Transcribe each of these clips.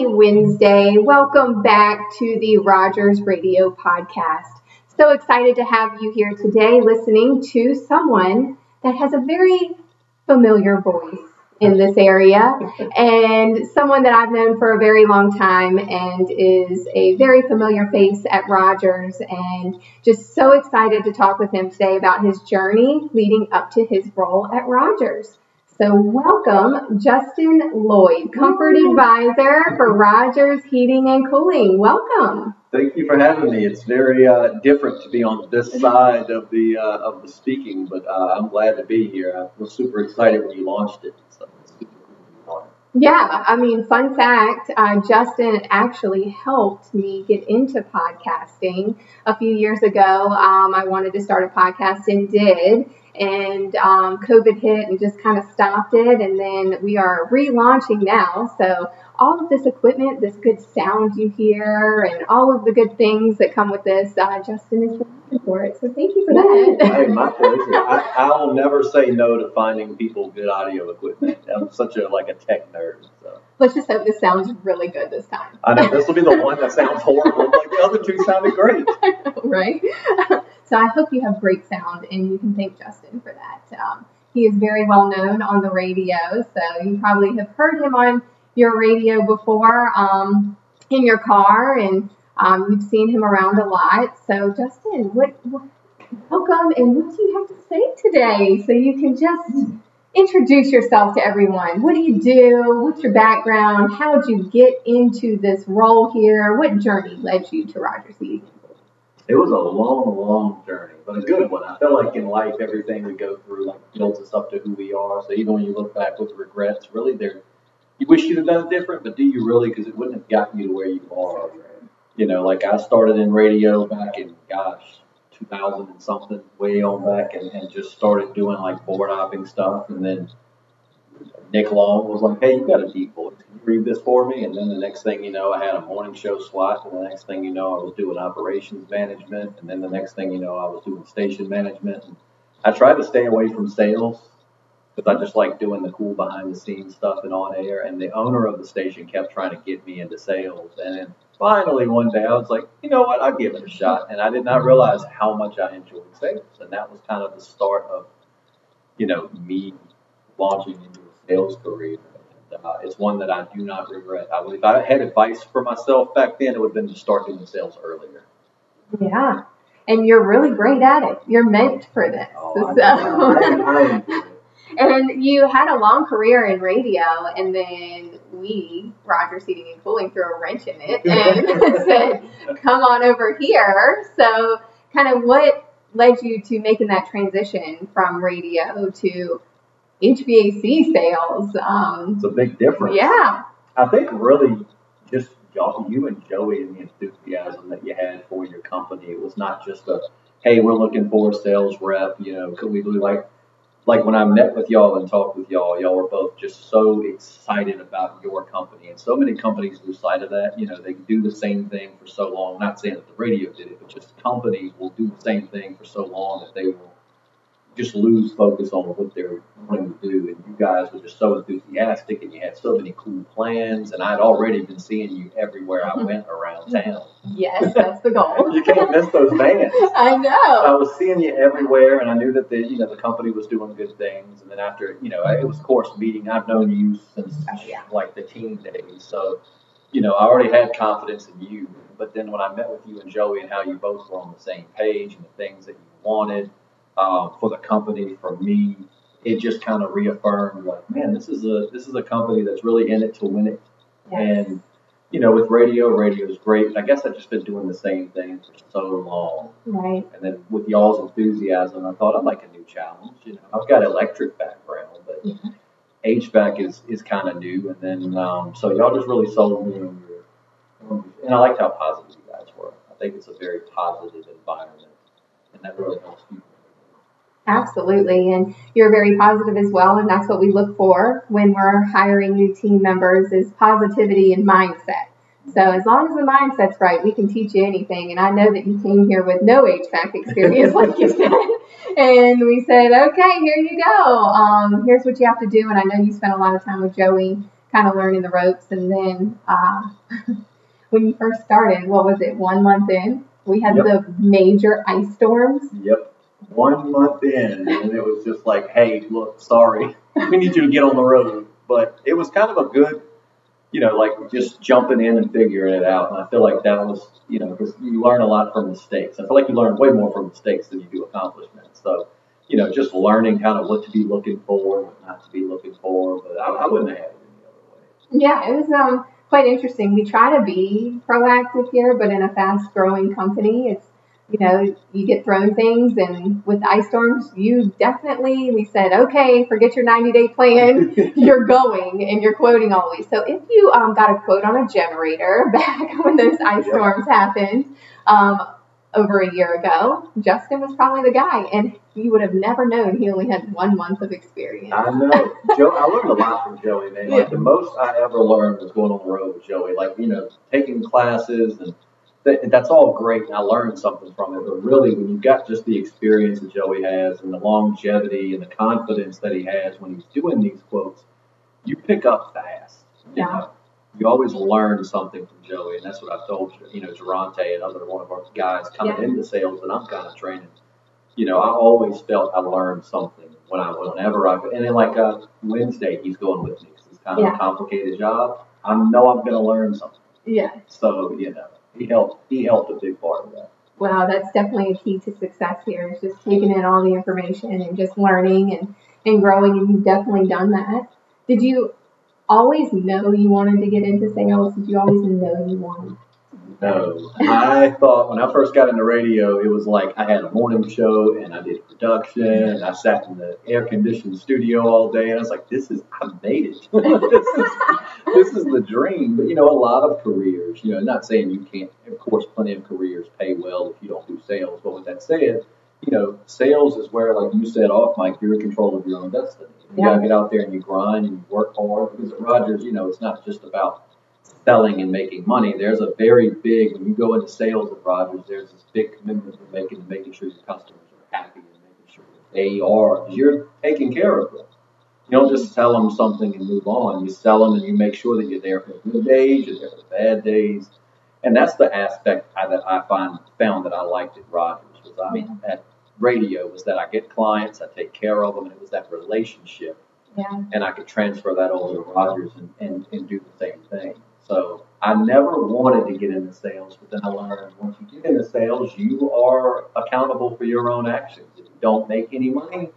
Happy Wednesday. Welcome back to the Rogers Radio Podcast. So excited to have you here today listening to someone that has a very familiar voice in this area and someone that I've known for a very long time and is a very familiar face at Rogers, and just so excited to talk with him today about his journey leading up to his role at Rogers. So welcome, Justin Lloyd, Comfort Advisor for Rogers Heating and Cooling. Welcome. Thank you for having me. It's very different to be on this side of the speaking, but I'm glad to be here. I was super excited when you launched it. So yeah, I mean, fun fact, Justin actually helped me get into podcasting a few years ago. I wanted to start a podcast and did. And COVID hit and just kind of stopped it. And then we are relaunching now. So all of this equipment, this good sound you hear, and all of the good things that come with this, Justin is looking for it. So thank you for that. Hey, my pleasure. I will never say no to finding people good audio equipment. I'm such a tech nerd. So. Let's just hope this sounds really good this time. I know. This will be the one that sounds horrible. Like the other two sounded great. Right? So I hope you have great sound, and you can thank Justin for that. He is very well known on the radio, so you probably have heard him on your radio before in your car, and you've seen him around a lot. So Justin, welcome, and what do you have to say today? So you can just introduce yourself to everyone. What do you do? What's your background? How did you get into this role here? What journey led you to Rogers Heating? It was a long, long journey, but a good one. I feel like in life, everything we go through builds us up to who we are. So even when you look back with regrets, really, you wish you'd have done different, but do you really? Because it wouldn't have gotten you to where you are. You know, like I started in radio back in, 2000 and something, way on back, and just started doing board hopping stuff. And then Nick Long was like, hey, you got a deep voice. Read this for me. And then the next thing you know, I had a morning show slot, and the next thing you know, I was doing operations management, and then the next thing you know, I was doing station management. And I tried to stay away from sales because I just like doing the cool behind the scenes stuff and on air, and the owner of the station kept trying to get me into sales. And then finally one day I was like, you know what, I'll give it a shot. And I did not realize how much I enjoyed sales, and that was kind of the start of me launching into a sales career. It's one that I do not regret. If I had advice for myself back then, it would have been to start doing sales earlier. Yeah, and you're really great at it. You're meant for this. Oh, so. And you had a long career in radio, and then Rogers Heating and Cooling threw a wrench in it and said, come on over here. So kind of what led you to making that transition from radio to HVAC sales? It's a big difference. Yeah. I think really just you and Joey and the enthusiasm that you had for your company. It was not just a, hey, we're looking for a sales rep, could we do like when I met with y'all and talked with y'all, y'all were both just so excited about your company. And so many companies lose sight of that. They do the same thing for so long. Not saying that the radio did it, but just companies will do the same thing for so long that they will just lose focus on what they're wanting to do. And you guys were just so enthusiastic, and you had so many cool plans, and I'd already been seeing you everywhere I went around town. Yes, that's the goal. You can't miss those vans. I know. I was seeing you everywhere, and I knew that the company was doing good things. And then after, it was course meeting. I've known you since the teen days. So, I already had confidence in you. But then when I met with you and Joey and how you both were on the same page and the things that you wanted, for the company, for me, it just kind of reaffirmed, man, this is a company that's really in it to win it. Yes. And with radio is great, but I guess I've just been doing the same thing for so long. Right. And then with y'all's enthusiasm, I thought I'd like a new challenge. I've got electric background, but HVAC is kind of new. And then so y'all just really sold me on your, and I liked how positive you guys were. I think it's a very positive environment, and that really helps people. Absolutely, and you're very positive as well, and that's what we look for when we're hiring new team members is positivity and mindset. So as long as the mindset's right, we can teach you anything, and I know that you came here with no HVAC experience, like you said, and we said, okay, here you go. Here's what you have to do, and I know you spent a lot of time with Joey kind of learning the ropes. And then when you first started, what was it, 1 month in? We had the major ice storms. 1 month in, and it was just like, hey, look, sorry, we need you to get on the road. But it was kind of a good, you know, like just jumping in and figuring it out. And I feel like that was, you know, because you learn a lot from mistakes. I feel like you learn way more from mistakes than you do accomplishments. So, you know, just learning kind of what to be looking for, what not to be looking for. But I wouldn't have had it any other way. Yeah, it was quite interesting. We try to be proactive here, but in a fast-growing company, it's, you know, you get thrown things, and with ice storms, you definitely, we said, okay, forget your 90-day plan, you're going, and you're quoting always. So if you got a quote on a generator back when those ice storms happened over a year ago, Justin was probably the guy, and you would have never known he only had 1 month of experience. I know. Joe, I learned a lot from Joey, man. Like, the most I ever learned was going on the road with Joey, like, you know, taking classes and that's all great, and I learned something from it, but really when you've got just the experience that Joey has and the longevity and the confidence that he has when he's doing these quotes, you pick up fast. You know? You always learn something from Joey, and that's what I've told you. You know, Deronte and other one of our guys coming into sales that I'm kind of training, you know, I always felt I learned something whenever I – and then like Wednesday he's going with me because it's kind of a complicated job. I know I'm going to learn something. Yeah. So, you know. He helped a big part of that. Wow, that's definitely a key to success here, is just taking in all the information and just learning and growing, and you've definitely done that. Did you always know you wanted to get into sales? Did you always know you wanted? No. I thought when I first got into radio, it was like I had a morning show and I did production and I sat in the air-conditioned studio all day, and I was like, I made it. This is the dream. But, you know, a lot of careers, you know, not saying you can't, of course, plenty of careers pay well if you don't do sales. But with that said, you know, sales is where, like you said off mic, you're in control of your own destiny. You got to get out there and you grind and you work hard. Because at Rogers, you know, it's not just about selling and making money. There's a very big, when you go into sales at Rogers, there's this big commitment to making sure your customers are happy and making sure that they are, because you're taking care of them. You don't just sell them something and move on. You sell them and you make sure that you're there for the good days, you're there for the bad days. And that's the aspect that I found that I liked at Rogers, was at radio, was that I get clients, I take care of them, and it was that relationship. Yeah. And I could transfer that over to Rogers and do the same thing. So I never wanted to get into sales, but then I learned once you get into sales, you are accountable for your own actions. If you don't make any money,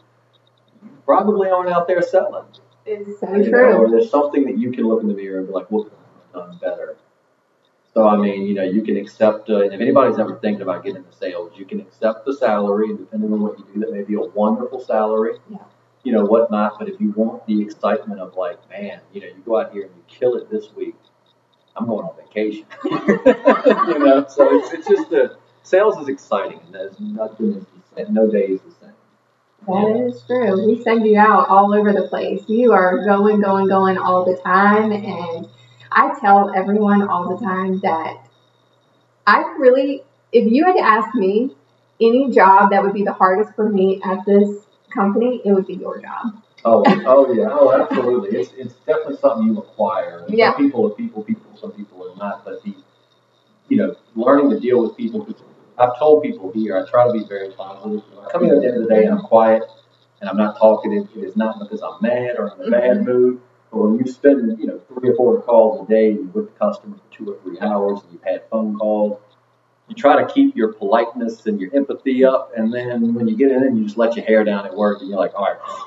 you probably aren't out there selling. It's so true. Or there's something that you can look in the mirror and be like, what could I have done better? So, I mean, you know, you can accept, and if anybody's ever thinking about getting into sales, you can accept the salary, and depending on what you do, that may be a wonderful salary. Yeah. You know, whatnot, but if you want the excitement of like, man, you know, you go out here and you kill it this week, I'm going on vacation. You know, so it's just sales is exciting, and there's nothing, no day is the same. That is true. We send you out all over the place. You are going, going, going all the time, and I tell everyone all the time that if you had to ask me any job that would be the hardest for me at this company, it would be your job. Oh yeah, oh absolutely. It's definitely something you acquire. And yeah. Some people are people. Some people are not. But learning to deal with people. Because I've told people here, I try to be very positive. When I come in at the end of the day and I'm quiet and I'm not talkative, it is not because I'm mad or in a bad mood. But when you spend 3 or 4 calls a day and you're with the customer for 2 or 3 hours and you've had phone calls, you try to keep your politeness and your empathy up, and then when you get in, you just let your hair down at work, and you're like, all right.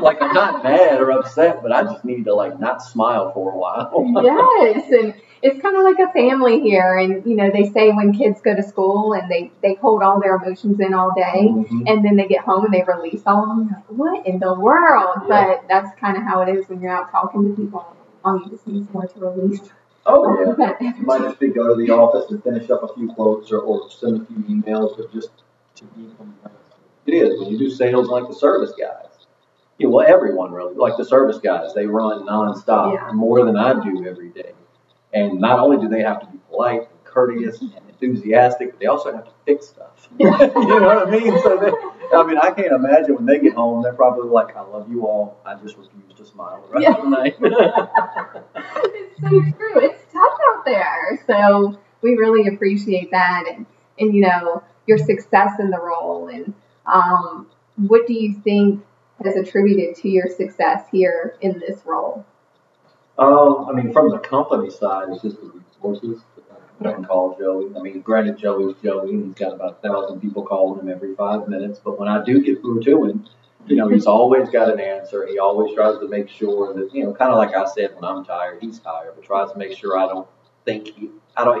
Like, I'm not mad or upset, but I just need to, like, not smile for a while. Yes, and it's kind of like a family here. And, you know, they say when kids go to school and they hold all their emotions in all day, and then they get home and they release all of them. Like, what in the world? Yeah. But that's kind of how it is when you're out talking to people. Oh, you just need more to release. Oh, yeah. You might just be go to the office and finish up a few quotes or send a few emails, but just to be it is. When you do sales like the service guys. Yeah, well, everyone really, like the service guys, they run nonstop more than I do every day. And not only do they have to be polite and courteous and enthusiastic, but they also have to fix stuff. You know what I mean? So I can't imagine when they get home, they're probably like, I love you all. I just was used to smile right tonight. It's so true. It's tough out there. So we really appreciate that and you know, your success in the role. And what do you think has attributed to your success here in this role? From the company side, it's just the resources. I can call Joey. Granted, Joey's Joey, and he's got about 1,000 people calling him every 5 minutes. But when I do get through to him, he's always got an answer. He always tries to make sure that, kind of like I said, when I'm tired, he's tired, but tries to make sure he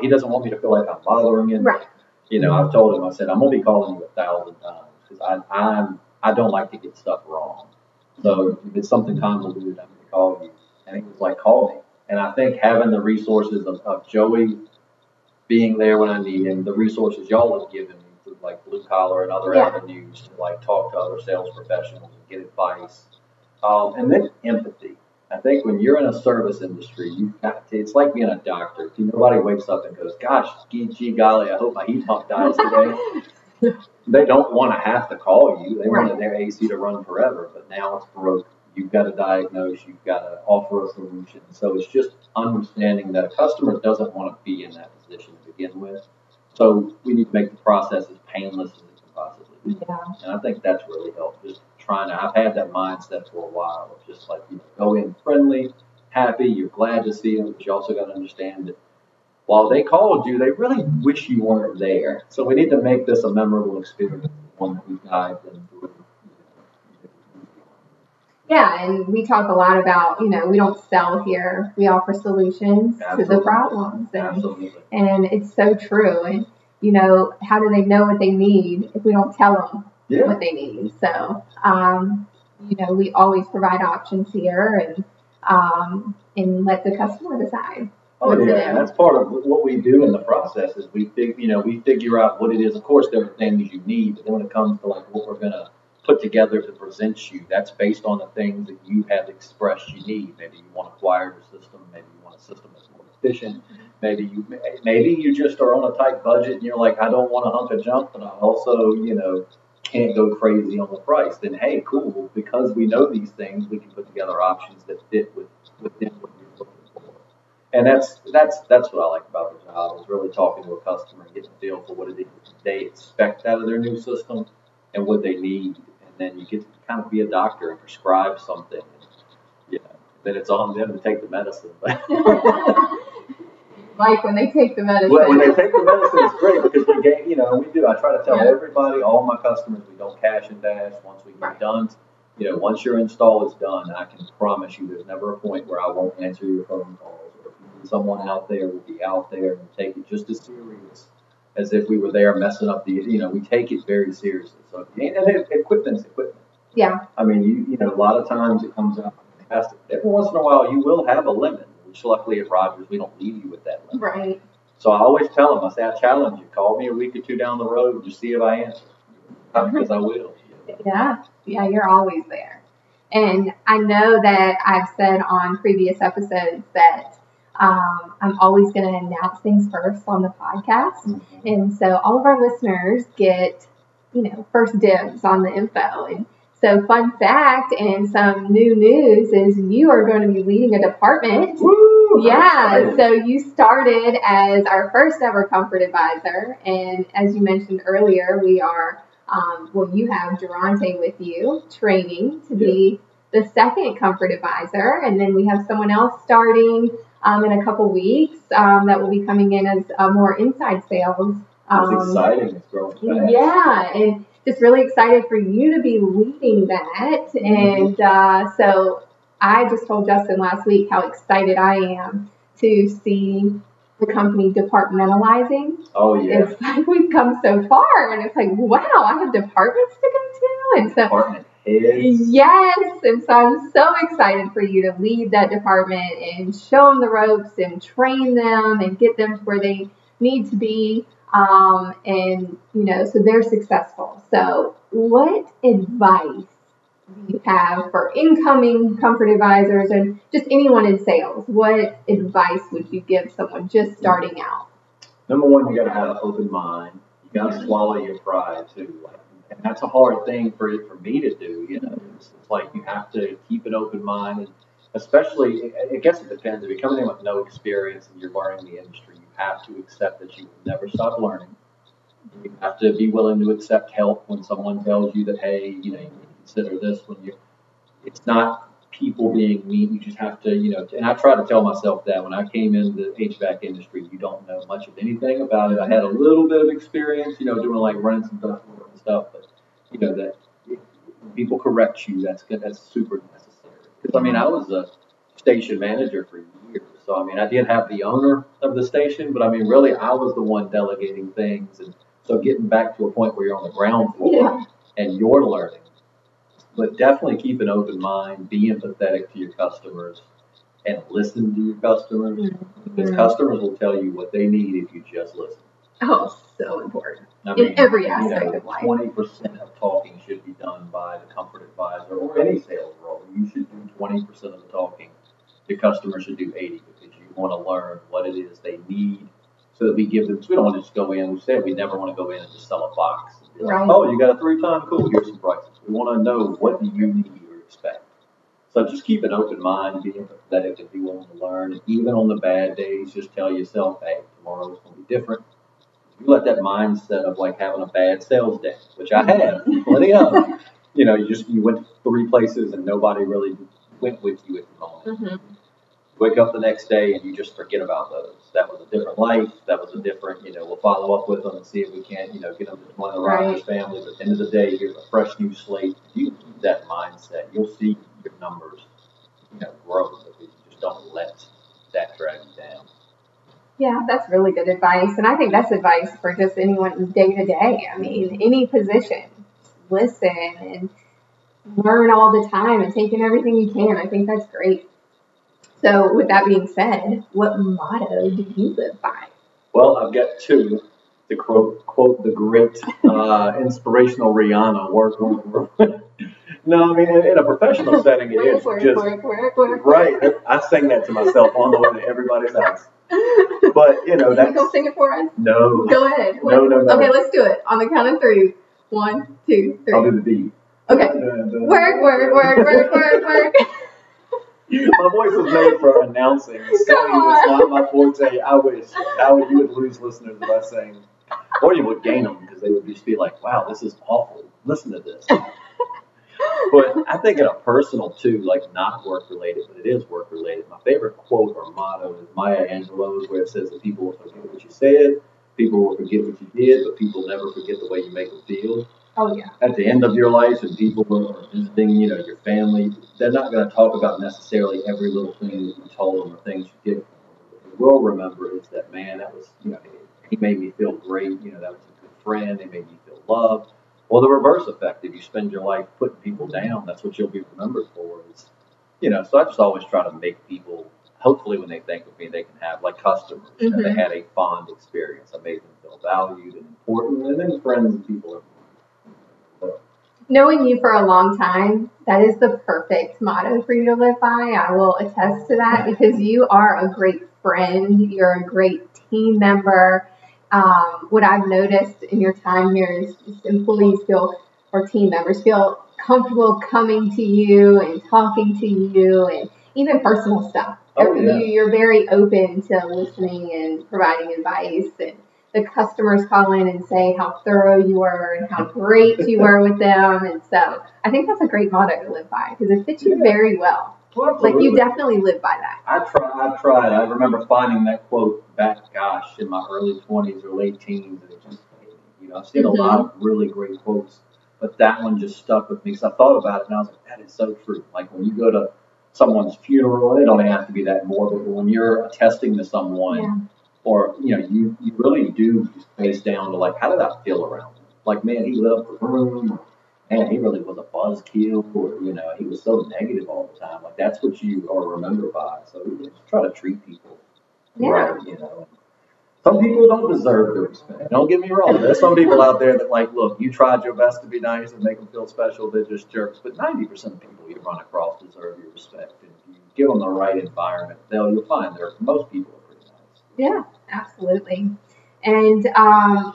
doesn't want me to feel like I'm bothering him. Right. I've told him, I said, I'm going to be calling you 1,000 times because I don't like to get stuff wrong. So if it's something convoluted, I'm going to call you. And he was like, call me. And I think having the resources of Joey being there when I need him, the resources y'all have given me through like Blue Collar and other avenues to like talk to other sales professionals and get advice. And then empathy. I think when you're in a service industry, it's like being a doctor. Nobody wakes up and goes, gosh, gee golly, I hope my heat pump dies today. They don't want to have to call you. They wanted their AC to run forever, but now it's broken. You've got to diagnose, you've got to offer a solution. So it's just understanding that a customer doesn't want to be in that position to begin with. So we need to make the process as painless as it can possibly be. And I think that's really helped. Just trying to, I've had that mindset for a while of just like, go in friendly, happy, you're glad to see them, but you also got to understand that while they called you, they really wish you weren't there. So we need to make this a memorable experience, one that we've dived into. Yeah, and we talk a lot about, we don't sell here. We offer solutions to the problems. And it's so true. And, how do they know what they need if we don't tell them what they need? So, we always provide options here and let the customer decide. Oh, yeah, that's part of what we do in the process is we figure out what it is. Of course, there are things you need, but then when it comes to, what we're going to put together to present you, that's based on the things that you have expressed you need. Maybe you want a quieter system, maybe you want a system that's more efficient, maybe you just are on a tight budget and you're like, I don't want to hump a jump, but I also, can't go crazy on the price. Then, hey, cool, because we know these things, we can put together options that fit within what you're looking for. And that's what I like about the job, is really talking to a customer and getting a feel for what it is they expect out of their new system and what they need. Then you get to kind of be a doctor and prescribe something. Then it's on them to take the medicine. Like when they take the medicine. Well, when they take the medicine, it's great because we gain, we do. I try to tell everybody, all my customers, we don't cash and dash. Once we get done, once your install is done, I can promise you there's never a point where I won't answer your phone calls. Or someone out there will be out there and take it just as serious as if we were there messing up the, we take it very seriously. So, and equipment's equipment. Yeah. A lot of times it comes out fantastic. Every once in a while, you will have a lemon, which luckily at Rogers, we don't leave you with that lemon. Right. So I always tell them, I say, I challenge you. Call me a week or two down the road to see if I answer. Because I will. Yeah. Yeah, you're always there. And I know that I've said on previous episodes that I'm always going to announce things first on the podcast. Mm-hmm. And so all of our listeners get, first dibs on the info. And so fun fact and some new news is you are going to be leading a department. Woo, yeah. So you started as our first ever comfort advisor. And as you mentioned earlier, we are, you have Deronte with you training to be the second comfort advisor. And then we have someone else starting in a couple weeks that will be coming in as more inside sales. It's exciting. It's growing fast. Yeah, and just really excited for you to be leading that. And so I just told Justin last week how excited I am to see the company departmentalizing. Oh, yeah. It's like we've come so far, and it's like, wow, I have departments to go to. And so, department heads. Yes, and so I'm so excited for you to lead that department and show them the ropes and train them and get them to where they need to be. So they're successful. So what advice do you have for incoming comfort advisors and just anyone in sales? What advice would you give someone just starting out? number one, you got to have an open mind. You got to swallow your pride too. Like, and that's a hard thing for me to do. You know, it's like you have to keep an open mind, and especially, I guess it depends. If you're coming in with no experience and you're learning the industry, you have to accept that you will never stop learning. You have to be willing to accept help when someone tells you that, hey, you know, you need to consider this. When you, it's not people being mean. You just have to, you know. And I try to tell myself that when I came into the HVAC industry, you don't know much of anything about it. I had a little bit of experience, you know, doing like running some duct work and stuff. But you know that when people correct you, that's good. That's super necessary. Because I mean, I was a station manager for years, so I mean, I did have the owner of the station, but I mean, really, I was the one delegating things. And so getting back to a point where you're on the ground floor and you're learning, but definitely keep an open mind, be empathetic to your customers, and listen to your customers, because customers will tell you what they need if you just listen. Oh, so important. I mean, in every aspect of life. 20% of talking should be done by the comfort advisor or any sales role. You should do 20% of the talking. Your customer should do 80% because you want to learn what it is they need. So that we give them, we don't want to just go in. We said we never want to go in and just sell a box. And be like, oh, you got a 3-time? Cool, here's some prices. We want to know what do you need or expect. So just keep an open mind, be empathetic, and be willing to learn. And even on the bad days, just tell yourself, hey, tomorrow's going to be different. You let that mindset of like having a bad sales day, which I had plenty of, you know, you went to 3 places and nobody really went with you at the moment. Wake up the next day and you just forget about those. That was a different life. That was a different, you know, we'll follow up with them and see if we can't, you know, get them to join the Rogers family. But at the end of the day, here's a fresh new slate. If you keep that mindset, you'll see your numbers, you know, grow. If you just don't let that drag you down. Yeah, that's really good advice. And I think that's advice for just anyone day to day. I mean, any position, listen and learn all the time and take in everything you can. I think that's great. So, with that being said, what motto do you live by? Well, I've got 2. To quote the great inspirational Rihanna, work. No, I mean, in a professional setting, it is work, just work. Right. I sang that to myself on the way to everybody's house. But you know, that's. You gonna sing it for us? No. Go ahead. No. Okay, let's do it on the count of 3. 1, 2, 3. I'll do the D. Okay. Work. My voice was made for announcing. Singing was not my forte. I wish you would lose listeners if I sang, or you would gain them because they would just be like, "Wow, this is awful. Listen to this." But I think in a personal too, like not work related, but it is work related. My favorite quote or motto is Maya Angelou's, where it says that people will forget what you said, people will forget what you did, but people never forget the way you make them feel. Oh, yeah. At the end of your life, and people are visiting, you know, your family, they're not going to talk about necessarily every little thing that you told them or things you did. What they will remember is that, man, that was, you know, he made me feel great. You know, that was a good friend. They made me feel loved. Well, the reverse effect, if you spend your life putting people down, that's what you'll be remembered for. Is, you know, so I just always try to make people, hopefully when they think of me, they can have, like customers, you know, they had a fond experience. I made them feel valued and important, and then friends and people are. Knowing you for a long time, that is the perfect motto for you to live by. I will attest to that because you are a great friend. You're a great team member. What I've noticed in your time here is employees feel, or team members feel comfortable coming to you and talking to you and even personal stuff. You're very open to listening and providing advice, and the customers call in and say how thorough you were and how great you were with them. And so I think that's a great motto to live by because it fits you very well. Absolutely. Like you definitely live by that. I tried. I remember finding that quote back, gosh, in my early 20s or late teens. And it just, you know, I've seen a lot of really great quotes, but that one just stuck with me because I thought about it and I was like, that is so true. Like when you go to someone's funeral, they don't have to be that morbid, but when you're attesting to someone, or, you know, you really do face down to, like, how did I feel around him? Like, man, he left the room. Man, he really was a buzzkill. Or, you know, he was so negative all the time. Like, that's what you are remembered by. So, you know, just try to treat people right, you know. Some people don't deserve the respect. Don't get me wrong. There's some people out there that, like, look, you tried your best to be nice and make them feel special. They're just jerks. But 90% of people you run across deserve your respect. And if you give them the right environment, you'll find most people. Yeah, absolutely. And I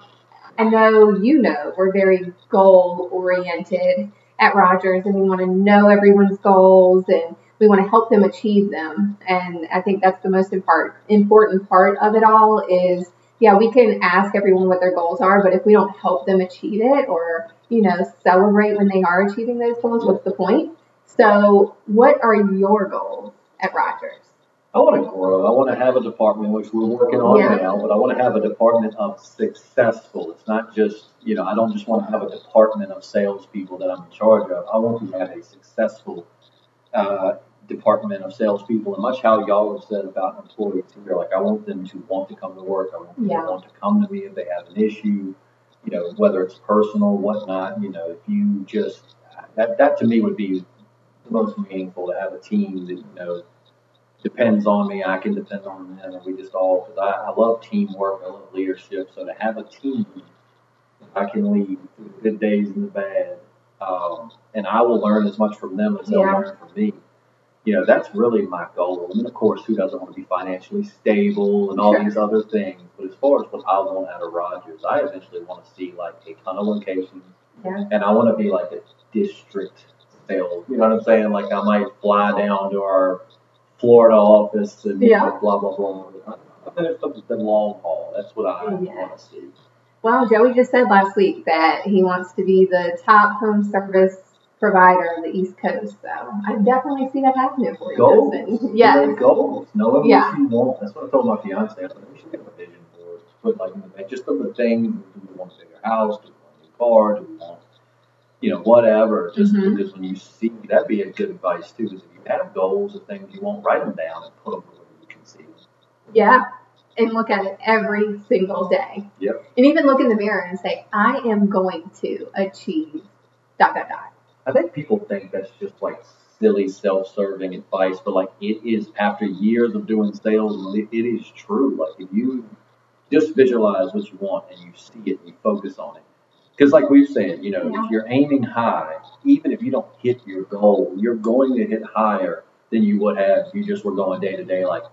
know you know we're very goal-oriented at Rogers, and we want to know everyone's goals, and we want to help them achieve them. And I think that's the most important part of it all is, yeah, we can ask everyone what their goals are, but if we don't help them achieve it or, you know, celebrate when they are achieving those goals, what's the point? So what are your goals at Rogers? I want to grow. I want to have a department, which we're working on now, but I want to have a department of successful. It's not just, you know, I don't just want to have a department of salespeople that I'm in charge of. I want to have a successful department of salespeople, and much how y'all have said about employees here. Like, I want them to want to come to work. I want them to want to come to me if they have an issue, you know, whether it's personal, whatnot. You know, if you just, that to me would be the most meaningful, to have a team that, you know, depends on me, I can depend on them, and we just all, because I love teamwork, I love leadership, so to have a team I can lead through the good days and the bad, and I will learn as much from them as they'll learn from me. You know, that's really my goal. And of course, who doesn't want to be financially stable and all these other things, but as far as what I want out of Rogers, I eventually want to see like a ton of locations, and I want to be like a district sales, you know what I'm saying, like I might fly down to our Florida office and blah, blah, blah. I think it's the long haul. That's what I want to see. Well, Joey just said last week that he wants to be the top home service provider of the East Coast. So I definitely see that happening for you. Goals. Yeah. Goals. Know what you want. That's what I told my fiance. I said, we should get a vision board. Put like, just put the things. Do we want a bigger house? Do we want a new car? Do we want, you know, whatever, just because when you see, that'd be a good advice too, is if you have goals and things you want, write them down and put them where you can see them. Yeah, and look at it every single day. Yep. And even look in the mirror and say, I am going to achieve ... I think people think that's just like silly self-serving advice, but like it is, after years of doing sales, it is true. Like if you just visualize what you want and you see it and you focus on it. Because like we've said, you know, if you're aiming high, even if you don't hit your goal, you're going to hit higher than you would have if you just were going day to day like,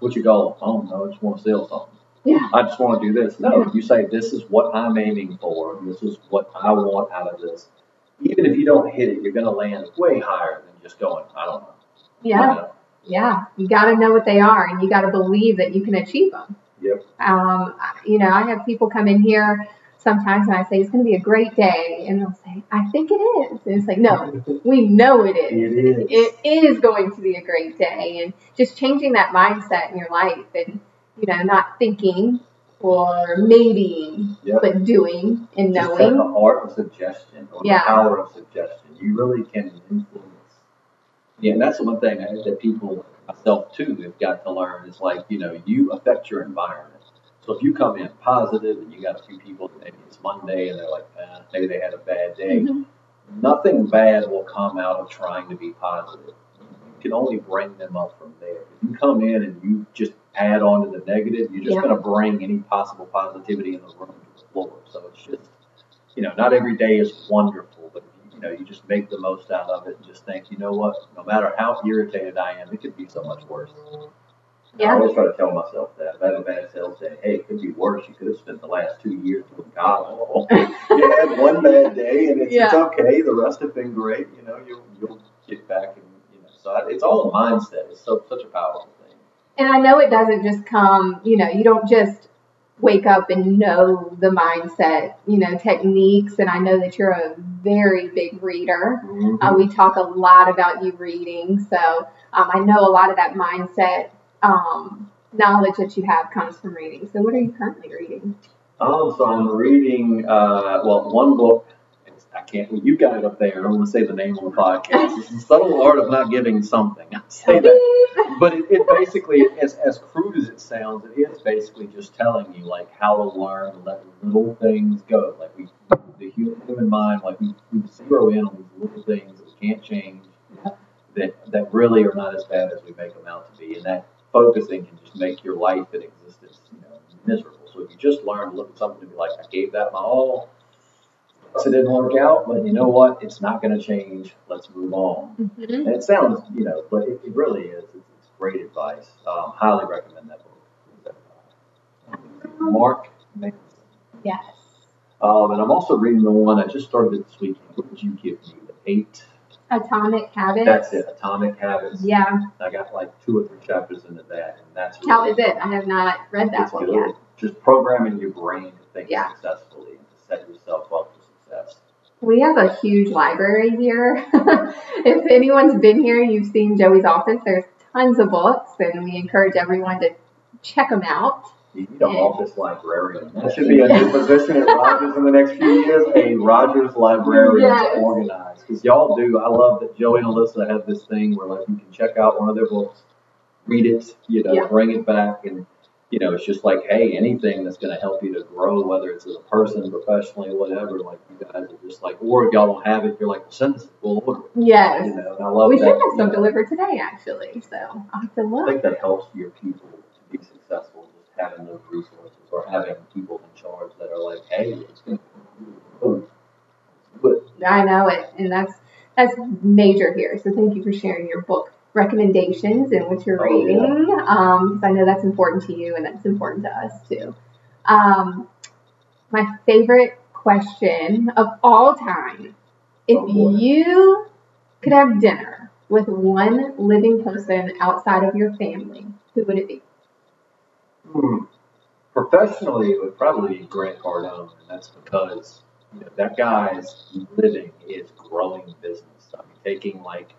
what's your goal? I don't know. I just want to sell something. Yeah. I just want to do this. No, you say, this is what I'm aiming for. This is what I want out of this. Even if you don't hit it, you're going to land way higher than just going, I don't know. Yeah. Yeah. You got to know what they are, and you got to believe that you can achieve them. Yep. You know, I have people come in here sometimes when I say it's going to be a great day, and they'll say, I think it is. And it's like, no, we know it is. It is going to be a great day. And just changing that mindset in your life and, you know, not thinking or maybe, but doing and just knowing. The art of suggestion, or the power of suggestion. You really can influence. Yeah, and that's the one thing that people, myself too, have got to learn is like, you know, you affect your environment. So if you come in positive and you got a few people, maybe it's Monday and they're like, maybe they had a bad day. Nothing bad will come out of trying to be positive. You can only bring them up from there. If you come in and you just add on to the negative, you're just going to bring any possible positivity in the room to the floor. So it's just, you know, not every day is wonderful, but you know, you just make the most out of it and just think, you know what, no matter how irritated I am, it could be so much worse. Yeah. I always try to tell myself that. If I have a bad sales day, hey, it could be worse. You could have spent the last 2 years doing God awful. You had one bad day, and it's okay. The rest have been great. You know, you'll get back. And, you know, so it's all a mindset. It's such a powerful thing. And I know it doesn't just come, you know, you don't just wake up and know the mindset, you know, techniques. And I know that you're a very big reader. We talk a lot about you reading. So I know a lot of that mindset knowledge that you have comes from reading. So what are you currently reading? So I'm reading, well, one book. I can't, you got it up there. I don't want to say the name on the podcast. It's The Subtle Art of Not Giving Something. I say that. But it basically, as crude as it sounds, it is basically just telling you, like, how to learn to let little things go. Like, we, the human mind, like, we zero in on these little things that we can't change, that really are not as bad as we make them out to be. And that focusing can just make your life and existence, you know, miserable. So if you just learn to look at something and be like, I gave that my all, so it didn't work out, but you know what? It's not going to change. Let's move on. And it sounds, you know, but it really is. It's great advice. Highly recommend that book. Mark mix. Yes. And I'm also reading the one I just started this weekend. What did you give me? The 8? Atomic Habits. That's it. Atomic Habits. Yeah. I got like 2 or 3 chapters into that, and that's really How is it? I have not read that one yet. Just programming your brain to think successfully and to set yourself up for success. We have a huge library here. If anyone's been here, you've seen Joey's office. There's tons of books, and we encourage everyone to check them out. You need an office librarian. That should be a new position at Rogers in the next few years, a Rogers librarian to organize. Because y'all do. I love that Joey and Alyssa have this thing where, like, you can check out one of their books, read it, you know, bring it back. And, you know, it's just like, hey, anything that's going to help you to grow, whether it's as a person, professionally, whatever, like, you guys are just like, or if y'all don't have it, you're like, well, send us a full order. Yes. You know, and I love that. We should have some delivered today, actually. So I'll have to look. I think that helps your people to be successful. Having those resources or having people in charge that are like, hey, it's going to be I know it, and that's major here. So thank you for sharing your book recommendations and what you're reading, because I know that's important to you and that's important to us too. My favorite question of all time: if you could have dinner with one living person outside of your family, who would it be? Professionally, it would probably be Grant Cardone, and that's because, you know, that guy's living is growing business. I mean, taking like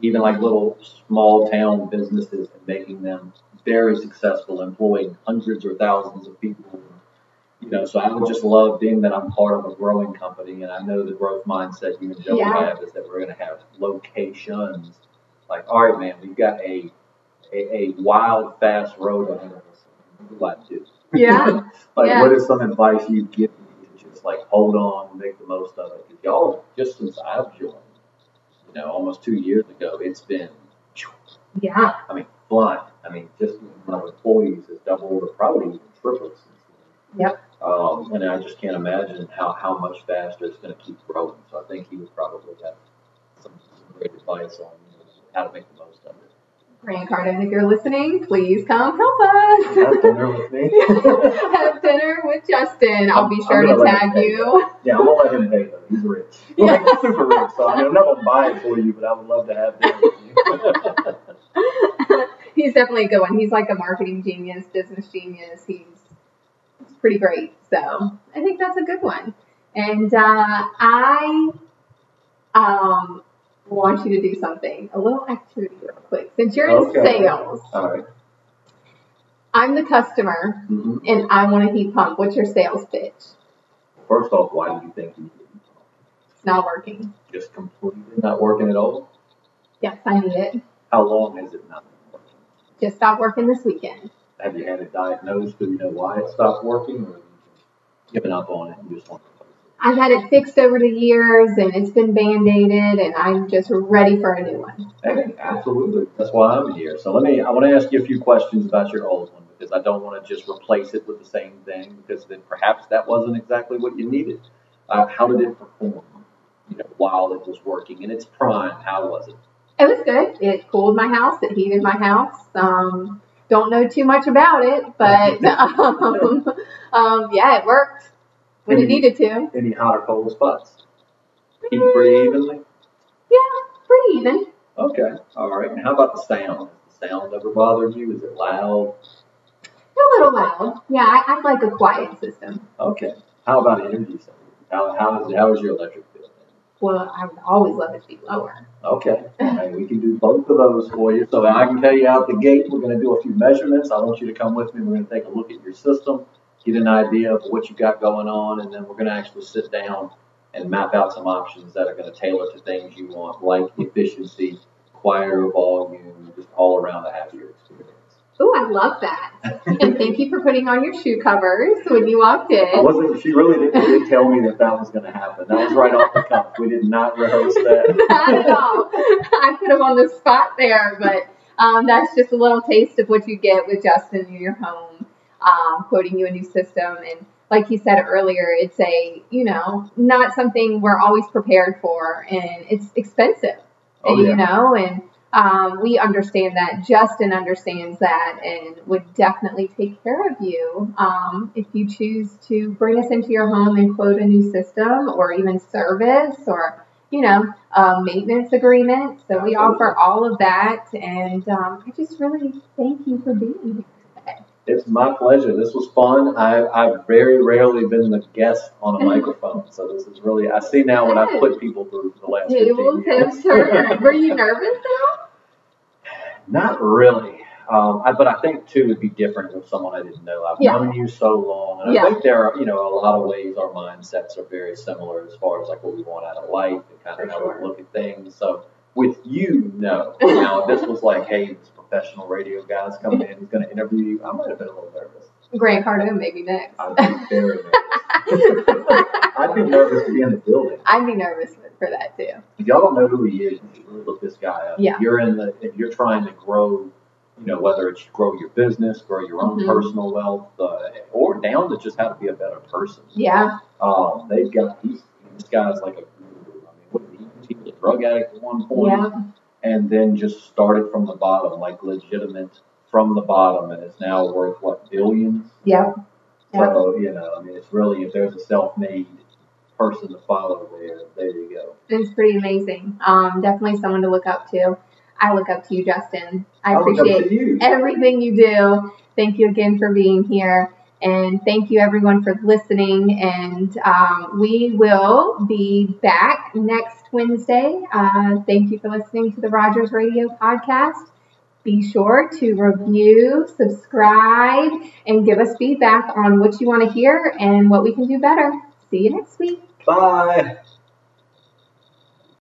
even like little small town businesses and making them very successful, employing hundreds or thousands of people. You know, so I would just love, being that I'm part of a growing company, and I know the growth mindset you and Joey have is that we're going to have locations. Like, all right, man, we've got a wild, fast road ahead of us. What is some advice you'd give me to just like hold on, make the most of it? Because y'all, just since I've joined, you know, almost 2 years ago, it's been I mean, flying. I mean, just my employees has doubled or probably even tripled since then. And I just can't imagine how much faster it's going to keep growing. So I think he would probably have some great advice on, you know, how to make the most of it. Grant Cardone, if you're listening, please come help us. Have dinner with me. Have dinner with Justin. I'll be sure to tag you. Yeah, I'm going to let him pay though. He's rich. Yeah. He's super rich. So I mean, I'm not going to buy it for you, but I would love to have dinner with you. He's definitely a good one. He's like a marketing genius, business genius. He's pretty great. So I think that's a good one. And I want you to do something, a little activity real quick. Since you're in sales, I'm the customer, and I want a heat pump. What's your sales pitch? First off, why do you think you need a heat pump? It's not working. Just completely not working at all? Yes, I need it. How long has it not been working? Just stopped working this weekend. Have you had it diagnosed? Do you know why it stopped working? Or have you given up on it and just want to? I've had it fixed over the years, and it's been band-aided, and I'm just ready for a new one. Hey, absolutely. That's why I'm here. So I want to ask you a few questions about your old one, because I don't want to just replace it with the same thing, because then perhaps that wasn't exactly what you needed. How did it perform, you know, while it was working in its prime? How was it? It was good. It cooled my house. It heated my house. Don't know too much about it, but it worked. When it needed to. Any hot or cold spots? Heat pretty evenly? Yeah, pretty even. Okay, all right. And how about the sound? Has the sound ever bothered you? Is it loud? A little loud. Yeah, I like a quiet system. Okay. How about energy savings? How is your electric bill? Well, I would always love it to be lower. Okay. Right, we can do both of those for you. So I can tell you out the gate, we're going to do a few measurements. I want you to come with me. We're going to take a look at your system, get an idea of what you got going on, and then we're going to actually sit down and map out some options that are going to tailor to things you want, like efficiency, quieter volume, just all around a happier experience. Oh, I love that. And thank you for putting on your shoe covers when you walked in. She really didn't tell me that was going to happen. That was right off the cuff. We did not rehearse that. Not at all. I put them on the spot there, but that's just a little taste of what you get with Justin in your home. Quoting you a new system, and like you said earlier, it's not something we're always prepared for, and it's expensive, you know, and We understand that. Justin understands that and would definitely take care of you if you choose to bring us into your home and quote a new system or even service or, you know, a maintenance agreement. So we offer all of that. And I just really thank you for being here today. It's my pleasure. This was fun. I've very rarely been the guest on a microphone, so this is really, I see now what I put people through for the last 15 years. Were you nervous though? Not really. But I think too it'd be different with someone I didn't know. I've known you so long, and I think there are, you know, a lot of ways our mindsets are very similar as far as like what we want out of life and kind of how we look at things. So with you, no. Now, if this was like, hey, this professional radio guy's coming in, he's going to interview you, I might have been a little nervous. Grant Cardone, maybe next. I'd be very nervous. I'd be nervous to be in the building. I'd be nervous for that too. If y'all don't know who he is, you should look this guy up. Yeah. If you're trying to grow, you know, whether it's grow your business, grow your own personal wealth, or down to just how to be a better person. Yeah. This guy's like a guru. I mean, he was a drug addict at one point, and then just started from the bottom, like legitimate from the bottom, and it's now worth what, billions? Yeah. So you know, I mean, it's really, if there's a self-made person to follow, there you go. It's pretty amazing. Definitely someone to look up to. I look up to you, Justin. I appreciate everything you do. Thank you again for being here. And thank you, everyone, for listening. And we will be back next Wednesday. Thank you for listening to the Rogers Radio Podcast. Be sure to review, subscribe, and give us feedback on what you want to hear and what we can do better. See you next week. Bye.